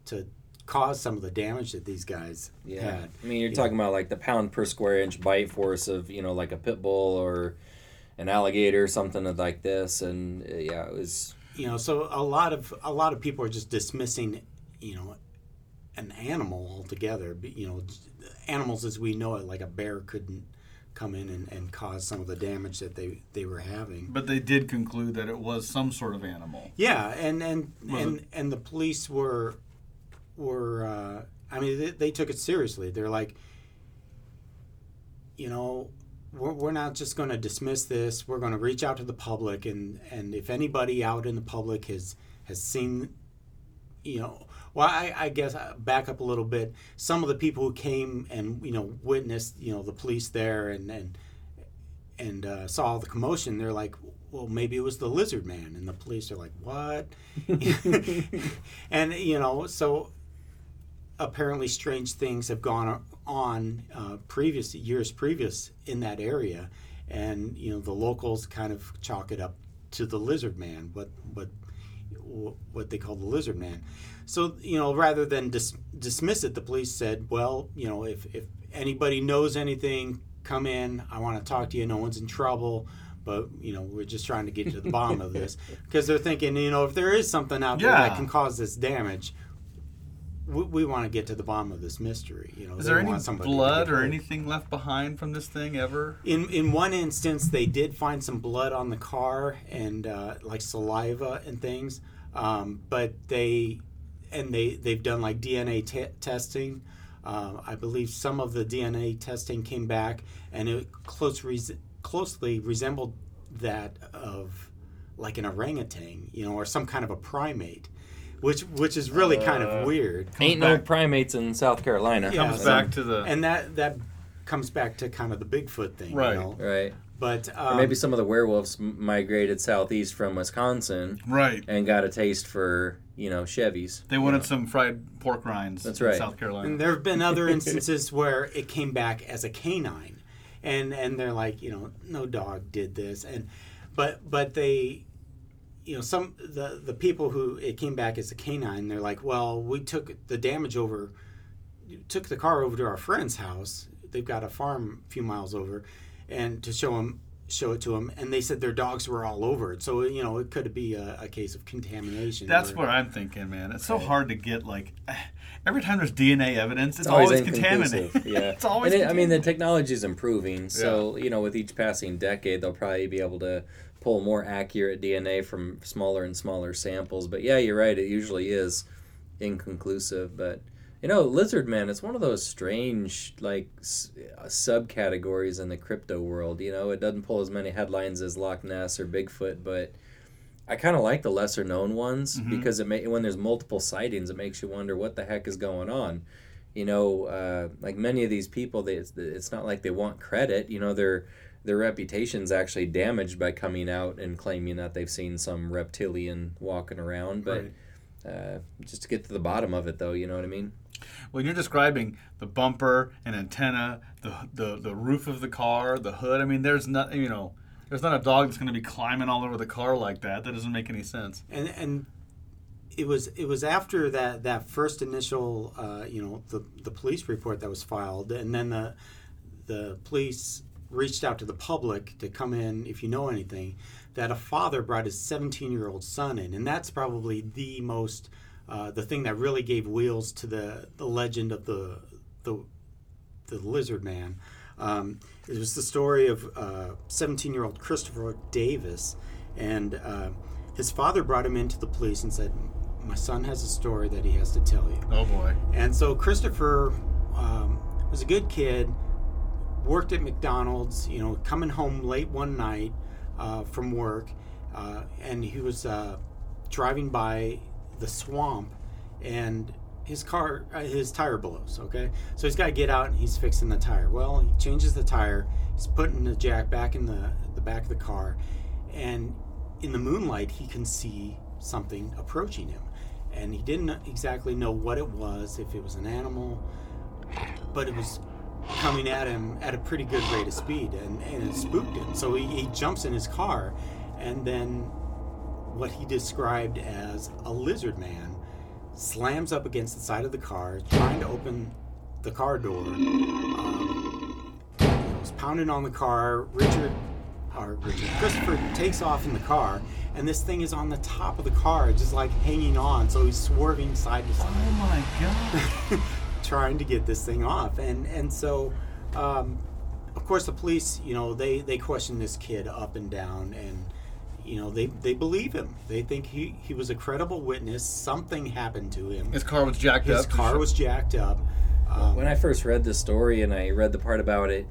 to cause some of the damage that these guys yeah. had. I mean, you're yeah. talking about like the pound per square inch bite force of, you know, like a pit bull or an alligator or something like this. And uh, yeah, it was... You know, so a lot of a lot of people are just dismissing, you know, an animal altogether, you know, animals as we know it, like a bear couldn't come in and, and cause some of the damage that they, they were having. But they did conclude that it was some sort of animal. Yeah, and and, and, and the police were, were uh, I mean, they, they took it seriously. They're like, you know, we're, we're not just going to dismiss this. We're going to reach out to the public, and, and if anybody out in the public has, has seen, you know, Well, I, I guess I'll back up a little bit. Some of the people who came and, you know, witnessed, you know, the police there and and, and uh, saw all the commotion, they're like, well, maybe it was the lizard man. And the police are like, what? And, you know, so apparently strange things have gone on uh, previous years previous in that area. And, you know, the locals kind of chalk it up to the lizard man, what what what they call the lizard man. So, you know, rather than dis- dismiss it, the police said, well, you know, if, if anybody knows anything, come in. I want to talk to you. No one's in trouble. But, you know, we're just trying to get to the bottom of this. Because they're thinking, you know, if there is something out there yeah. that can cause this damage, we, we want to get to the bottom of this mystery. You know, is there any blood or anything left behind from this thing ever? In in one instance, they did find some blood on the car and, uh, like, saliva and things. Um, but they... And they, they've done, like, D N A t- testing. Uh, I believe some of the D N A testing came back, and it close res- closely resembled that of, like, an orangutan, you know, or some kind of a primate, which which is really uh, kind of weird. Ain't back, no primates in South Carolina. Yeah, comes so, back to the... And that, that comes back to kind of the Bigfoot thing. Right, you know? Right. But um, or maybe some of the werewolves migrated southeast from Wisconsin, right, and got a taste for, you know, Chevys. They wanted you know. some fried pork rinds. That's right. In South Carolina. And there have been other instances where it came back as a canine, and and they're like, you know, no dog did this, and but but they, you know, some the the people who it came back as a canine, they're like, well, we took the damage over, took the car over to our friend's house. They've got a farm a few miles over. And to show them, show it to them, and they said their dogs were all over it. So, you know, it could be a, a case of contamination. That's or, what I'm thinking, man. It's so right. hard to get, like, every time there's D N A evidence, it's, it's always, always contaminated. Yeah, it's always. And it, I mean, the technology is improving, so yeah. you know, with each passing decade, they'll probably be able to pull more accurate D N A from smaller and smaller samples. But yeah, you're right. It usually is inconclusive, but. You know, lizard man, it's one of those strange, like, s- subcategories in the crypto world. You know, it doesn't pull as many headlines as Loch Ness or Bigfoot, but I kind of like the lesser-known ones mm-hmm. because it may- when there's multiple sightings, it makes you wonder what the heck is going on. You know, uh, like many of these people, they, it's, it's not like they want credit. You know, their their reputation's actually damaged by coming out and claiming that they've seen some reptilian walking around. But right. uh, just to get to the bottom of it, though, you know what I mean? Well, you're describing the bumper and antenna, the the the roof of the car, the hood. I mean, there's not you know, there's not a dog that's going to be climbing all over the car like that. That doesn't make any sense. And and it was it was after that, that first initial uh, you know the the police report that was filed, and then the the police reached out to the public to come in if you know anything. That a father brought his seventeen-year-old son in, and that's probably the most. Uh, the thing that really gave wheels to the, the legend of the the, the lizard man. Um, it was the story of uh, seventeen-year-old Christopher Davis. And uh, his father brought him into the police and said, my son has a story that he has to tell you. Oh, boy. And so Christopher um, was a good kid, worked at McDonald's, you know, coming home late one night uh, from work. Uh, and he was uh, driving by... the swamp, and his car, uh, his tire blows, okay? So he's got to get out, and he's fixing the tire. Well, he changes the tire. He's putting the jack back in the, the back of the car, and in the moonlight, he can see something approaching him, and he didn't exactly know what it was, if it was an animal, but it was coming at him at a pretty good rate of speed, and, and it spooked him. So he, he jumps in his car, and then... what he described as a lizard man slams up against the side of the car, trying to open the car door. Um, it was pounding on the car. Richard, or Richard, Christopher takes off in the car, and this thing is on the top of the car, just like hanging on. So he's swerving side to side. Oh my God! Trying to get this thing off, and and so, um, of course, the police, you know, they they question this kid up and down and. You know, they, they believe him. They think he, he was a credible witness. Something happened to him. His car was jacked His up. His car was jacked up. Um, when I first read this story and I read the part about it,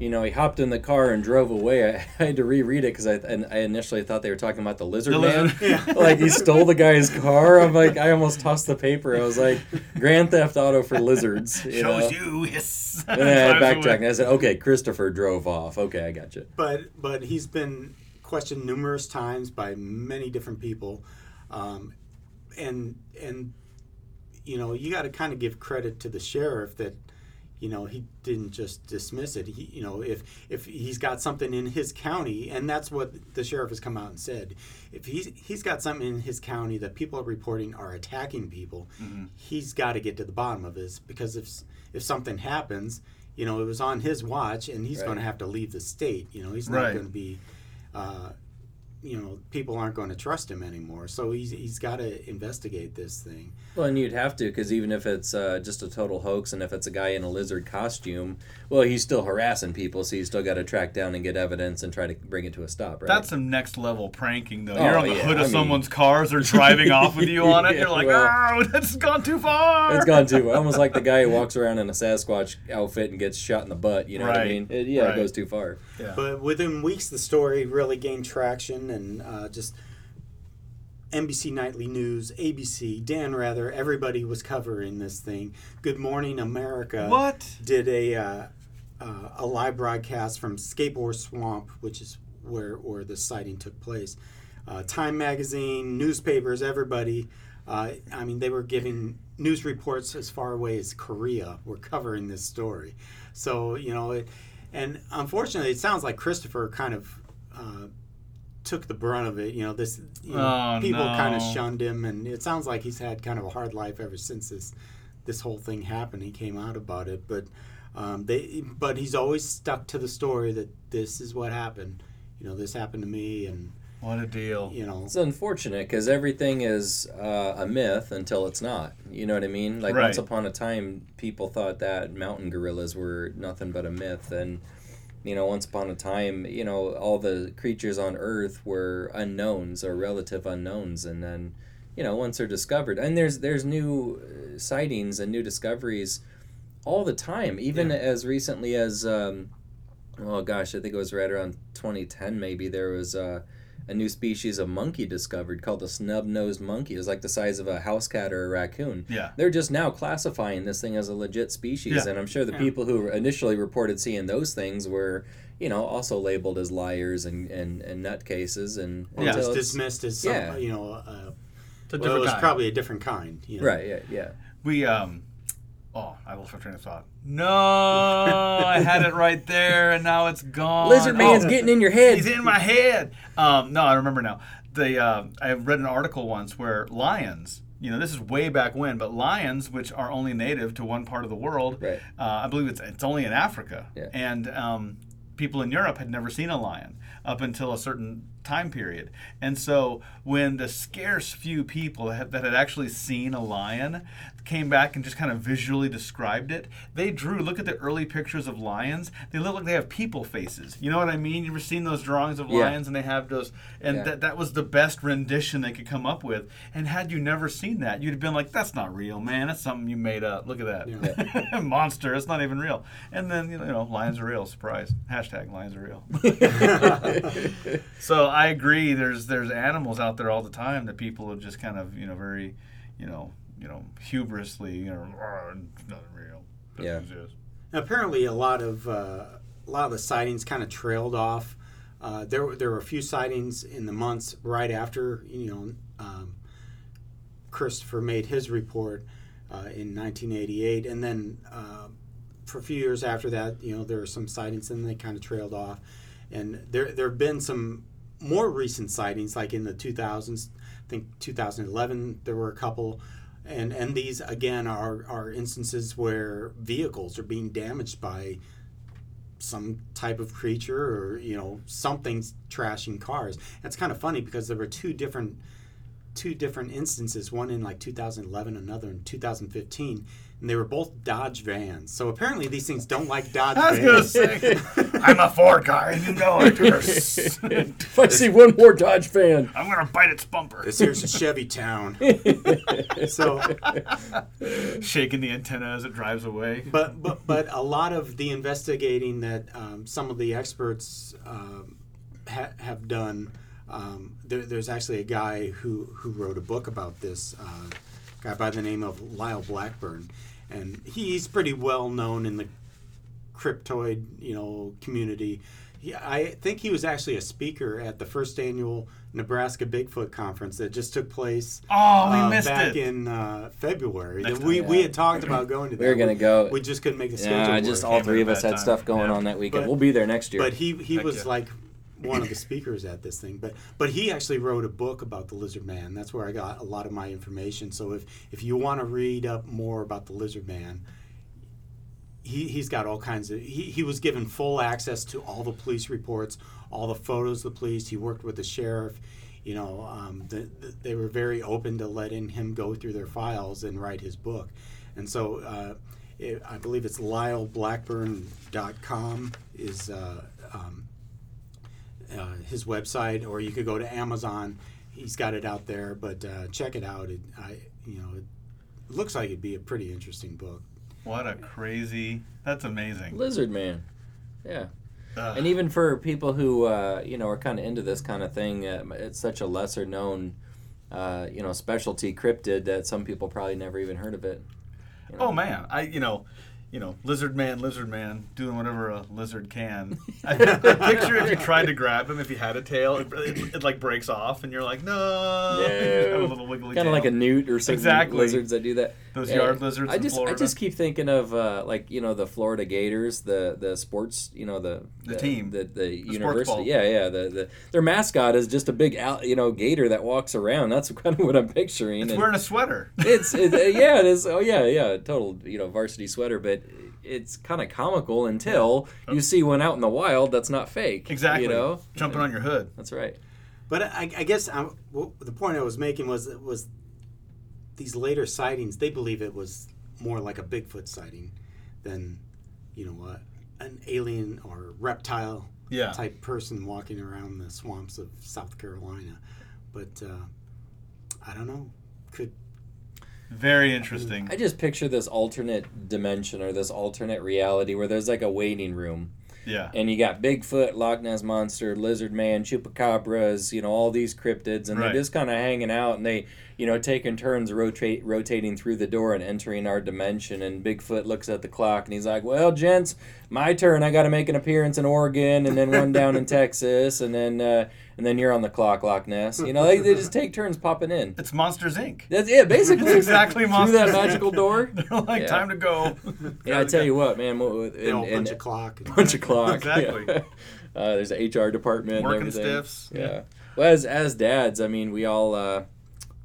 you know, he hopped in the car and drove away. I, I had to reread it because I, I initially thought they were talking about the lizard the man. Lizard, yeah. Like, he stole the guy's car. I'm like, I almost tossed the paper. I was like, Grand Theft Auto for lizards. You Shows know? You, yes. And then I had backtracked and I said, okay, Christopher drove off. Okay, I got you. But, but he's been... questioned numerous times by many different people, um, and and you know, you got to kind of give credit to the sheriff that, you know, he didn't just dismiss it. He, you know, if if he's got something in his county, and that's what the sheriff has come out and said, if he's he's got something in his county that people are reporting are attacking people, mm-hmm. he's got to get to the bottom of this, because if if something happens, you know, it was on his watch, and he's right. going to have to leave the state. You know, he's not right. going to be, uh, you know, people aren't going to trust him anymore. So he's he's got to investigate this thing. Well, and you'd have to, because even if it's uh, just a total hoax, and if it's a guy in a lizard costume, well, he's still harassing people, so you still got to track down and get evidence and try to bring it to a stop, right? That's some next level pranking, though. Oh, you're on the yeah. hood of I mean... someone's cars, or driving off with you on it. Yeah, you're like, well, oh, that's gone too far. It's gone too far. Almost like the guy who walks around in a Sasquatch outfit and gets shot in the butt. You know right. what I mean? It, yeah, right. it goes too far. Yeah. But within weeks, the story really gained traction. And uh, just N B C Nightly News, A B C, Dan Rather, everybody was covering this thing. Good Morning America what? did a uh, uh, a live broadcast from Skateboard Swamp, which is where, where the sighting took place. Uh, Time Magazine, newspapers, everybody. Uh, I mean, they were giving news reports as far away as Korea were covering this story. So, you know, it, and unfortunately, it sounds like Christopher kind of... Uh, took the brunt of it, you know. This you know, oh, people no. kind of shunned him, and it sounds like he's had kind of a hard life ever since this this whole thing happened. He came out about it, but um, they but he's always stuck to the story that this is what happened. You know, this happened to me, and what a deal. You know, it's unfortunate because everything is uh, a myth until it's not. You know what I mean? Like right. once upon a time, people thought that mountain gorillas were nothing but a myth, and you know, once upon a time, you know, all the creatures on Earth were unknowns or relative unknowns, and then, you know, once they're discovered, and there's there's new sightings and new discoveries all the time, even yeah. as recently as, um, oh gosh, I think it was right around twenty ten maybe, there was uh, a new species of monkey discovered called the snub-nosed monkey. It was like the size of a house cat or a raccoon. Yeah. They're just now classifying this thing as a legit species, yeah. and I'm sure the yeah. people who initially reported seeing those things were, you know, also labeled as liars and, and, and nutcases. And, and yeah, so it's, it's dismissed as, some, yeah. you know, uh, it's a well, it was kind. probably a different kind. You know? Right, yeah, yeah. We, um, oh, I lost my train of thought. No, I had it right there, and now it's gone. Lizard Man's oh, getting in your head. He's in my head. Um, no, I remember now. The uh, I read an article once where lions, you know, this is way back when, but lions, which are only native to one part of the world, right. uh, I believe it's it's only in Africa, yeah. and um, people in Europe had never seen a lion up until a certain time period. And so when the scarce few people that had actually seen a lion came back and just kind of visually described it, they drew, look at the early pictures of lions, they look like they have people faces. You know what I mean? You've ever seen those drawings of yeah. lions, and they have those, and yeah. that that was the best rendition they could come up with. And had you never seen that, you'd have been like, that's not real, man. That's something you made up. Look at that. Yeah. Monster. It's not even real. And then, you know, lions are real. Surprise. Hashtag lions are real. So I agree. There's there's animals out there all the time that people have just kind of, you know, very, you know, you know, hubrisly, you know, nothing real. Doesn't yeah. exist. Now, apparently, a lot of uh, a lot of the sightings kind of trailed off. Uh, there there were a few sightings in the months right after, you know, um, Christopher made his report uh, in nineteen eighty-eight, and then uh, for a few years after that, you know, there were some sightings, and they kind of trailed off. And there there have been some more recent sightings, like in the two thousands, I think two thousand eleven, there were a couple, and and these again are are instances where vehicles are being damaged by some type of creature, or you know, something's trashing cars. That's kind of funny because there were two different two different instances, one in like two thousand eleven, another in two thousand fifteen, and they were both Dodge vans. So apparently these things don't like Dodge vans. I was going to say, I'm a Ford guy, and you know it. If I see one more Dodge van, I'm going to bite its bumper. This here's a Chevy town. So shaking the antenna as it drives away. But but but a lot of the investigating that um, some of the experts um, ha- have done. Um, there, there's actually a guy who, who wrote a book about this, uh, a guy by the name of Lyle Blackburn, and he's pretty well known in the cryptoid, you know, community. Yeah, I think he was actually a speaker at the first annual Nebraska Bigfoot Conference that just took place. Oh, we uh, missed back it. Back in uh, February. Next we time, we yeah. had talked about going to that. We were going to go. We just couldn't make the schedule. Yeah, just all three of us had time. stuff going yeah. on that weekend. But, we'll be there next year. But he, he Heck was yeah. like one of the speakers at this thing. But but he actually wrote a book about the lizard man. That's where I got a lot of my information. So if, if you want to read up more about the lizard man, He, he's got all kinds of... He, he was given full access to all the police reports, all the photos of the police. He worked with the sheriff. You know, um, the, the, they were very open to letting him go through their files and write his book. And so uh, it, I believe it's Lyle Blackburn dot com is uh, um, uh, his website, or you could go to Amazon. He's got it out there, but uh, check it out. It, I, you know, it looks like it'd be a pretty interesting book. What a crazy... That's amazing. Lizard man. Yeah. Ugh. And even for people who, uh, you know, are kind of into this kind of thing, uh, it's such a lesser-known, uh, you know, specialty cryptid that some people probably never even heard of it. You know? Oh, man. I, you know, you know, lizard man, lizard man, doing whatever a lizard can. I picture if you tried to grab him, if he had a tail, it, it, it like, breaks off, and you're like, no. Yeah. Have a little wiggly kind of like a newt or something. Exactly. Lizards that do that. Those yard and lizards I in just, Florida. I just keep thinking of, uh, like, you know, the Florida Gators, the, the sports, you know, the... The, the team. The, the, the university. Yeah, yeah. The, the Their mascot is just a big, al- you know, gator that walks around. That's kind of what I'm picturing. It's and wearing a sweater. It's, it's yeah, it is. Oh, yeah, yeah. Total, you know, varsity sweater, but it's kind of comical until yeah. you see one out in the wild that's not fake. Exactly. You know? Jumping on your hood. That's right. But I, I guess I'm, well, the point I was making was was... these later sightings, they believe it was more like a Bigfoot sighting than, you know, uh, an alien or reptile yeah. type person walking around the swamps of South Carolina. But uh, I don't know. Could Very interesting. I, mean, I just picture this alternate dimension or this alternate reality where there's like a waiting room. Yeah. And you got Bigfoot, Loch Ness Monster, Lizard Man, Chupacabras, you know, all these cryptids. And right. they're just kind of hanging out and they, you know, taking turns rotate, rotating through the door and entering our dimension. And Bigfoot looks at the clock and he's like, well, gents, my turn. I got to make an appearance in Oregon and then one down in Texas. And then uh, and then you're on the clock, Loch Ness. You know, they, they just take turns popping in. It's Monsters, Inc. That's it, basically. It's exactly Monsters Through that magical door. They're like, yeah. time to go. Yeah, I tell you what, man. What, and, know, bunch and, of clock. Bunch of clock. Exactly. Yeah. Uh, there's an H R department Working and everything. Stiffs. Yeah. yeah. Well, as, as dads, I mean, we all... Uh,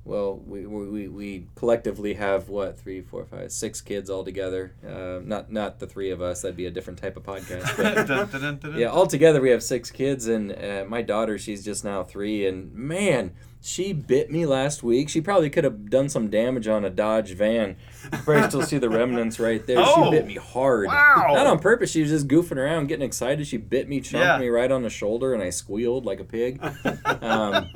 Well, we, we we collectively have, what, three, four, five, six kids all together. Uh, not not the three of us. That'd be a different type of podcast. But, dun, dun, dun, dun. Yeah, all together we have six kids, and uh, my daughter, she's just now three, and man, she bit me last week. She probably could have done some damage on a Dodge van. You probably still see the remnants right there. Oh, she bit me hard. Wow. Not on purpose. She was just goofing around, getting excited. She bit me, chunked yeah. me right on the shoulder, and I squealed like a pig. Um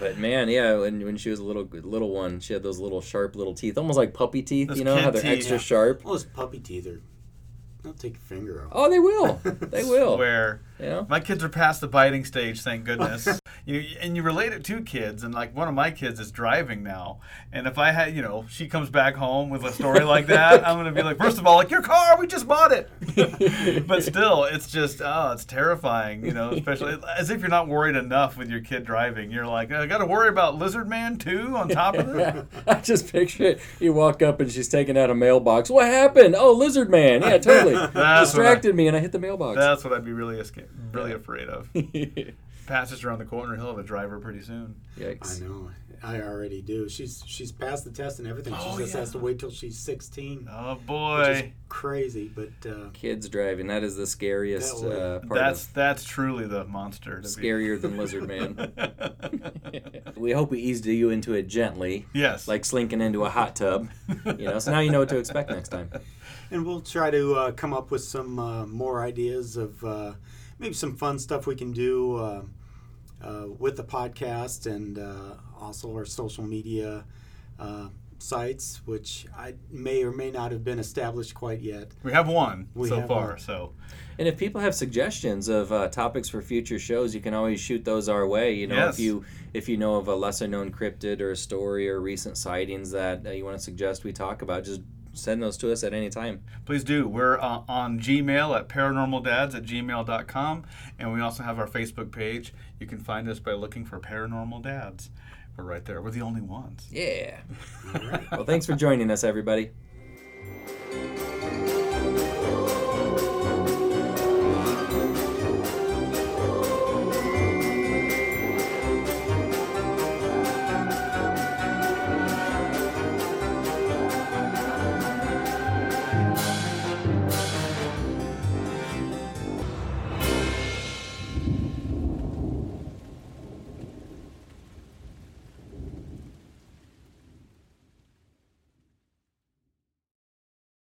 But man, yeah, when when she was a little little one, she had those little sharp little teeth, almost like puppy teeth. Those you know how they're teeth. extra yeah. sharp. Well, those puppy teeth are. They'll take your finger off. Oh, they will. They will. Where you know? My kids are past the biting stage, thank goodness. you and you relate it to kids, and like one of my kids is driving now, and if I had, you know, she comes back home with a story like that, I'm gonna be like, first of all, like your car, we just bought it. But still, it's just oh, it's terrifying, you know. Especially as if you're not worried enough with your kid driving, you're like, I got to worry about Lizard Man too on top of it. I just picture it. You walk up and she's taking out a mailbox. What happened? Oh, Lizard Man. Yeah, totally. That's distracted I, me and I hit the mailbox. That's what I'd be really escape, really afraid of. Passes around the corner, he'll have a driver pretty soon. Yikes. I know. I already do. She's she's passed the test and everything. Oh, she just yeah. has to wait till she's sixteen. Oh boy. Which is crazy, but uh, kids driving, that is the scariest that uh, part. That's of that's truly the monster. Scarier be. than Lizard Man. We hope we eased you into it gently. Yes. Like slinking into a hot tub. You know, so now you know what to expect next time. And we'll try to uh, come up with some uh, more ideas of uh, maybe some fun stuff we can do uh, uh, with the podcast and uh, also our social media uh, sites, which I may or may not have been established quite yet. We have one we so have far. One. So, and if people have suggestions of uh, topics for future shows, you can always shoot those our way. You know, yes. if you if you know of a lesser known cryptid or a story or recent sightings that uh, you want to suggest we talk about, just send those to us at any time. Please do. We're uh, on Gmail at paranormal dads at gmail dot com, and we also have our Facebook page. You can find us by looking for Paranormal Dads. We're right there. We're the only ones. Yeah. All right. Well, thanks for joining us, everybody.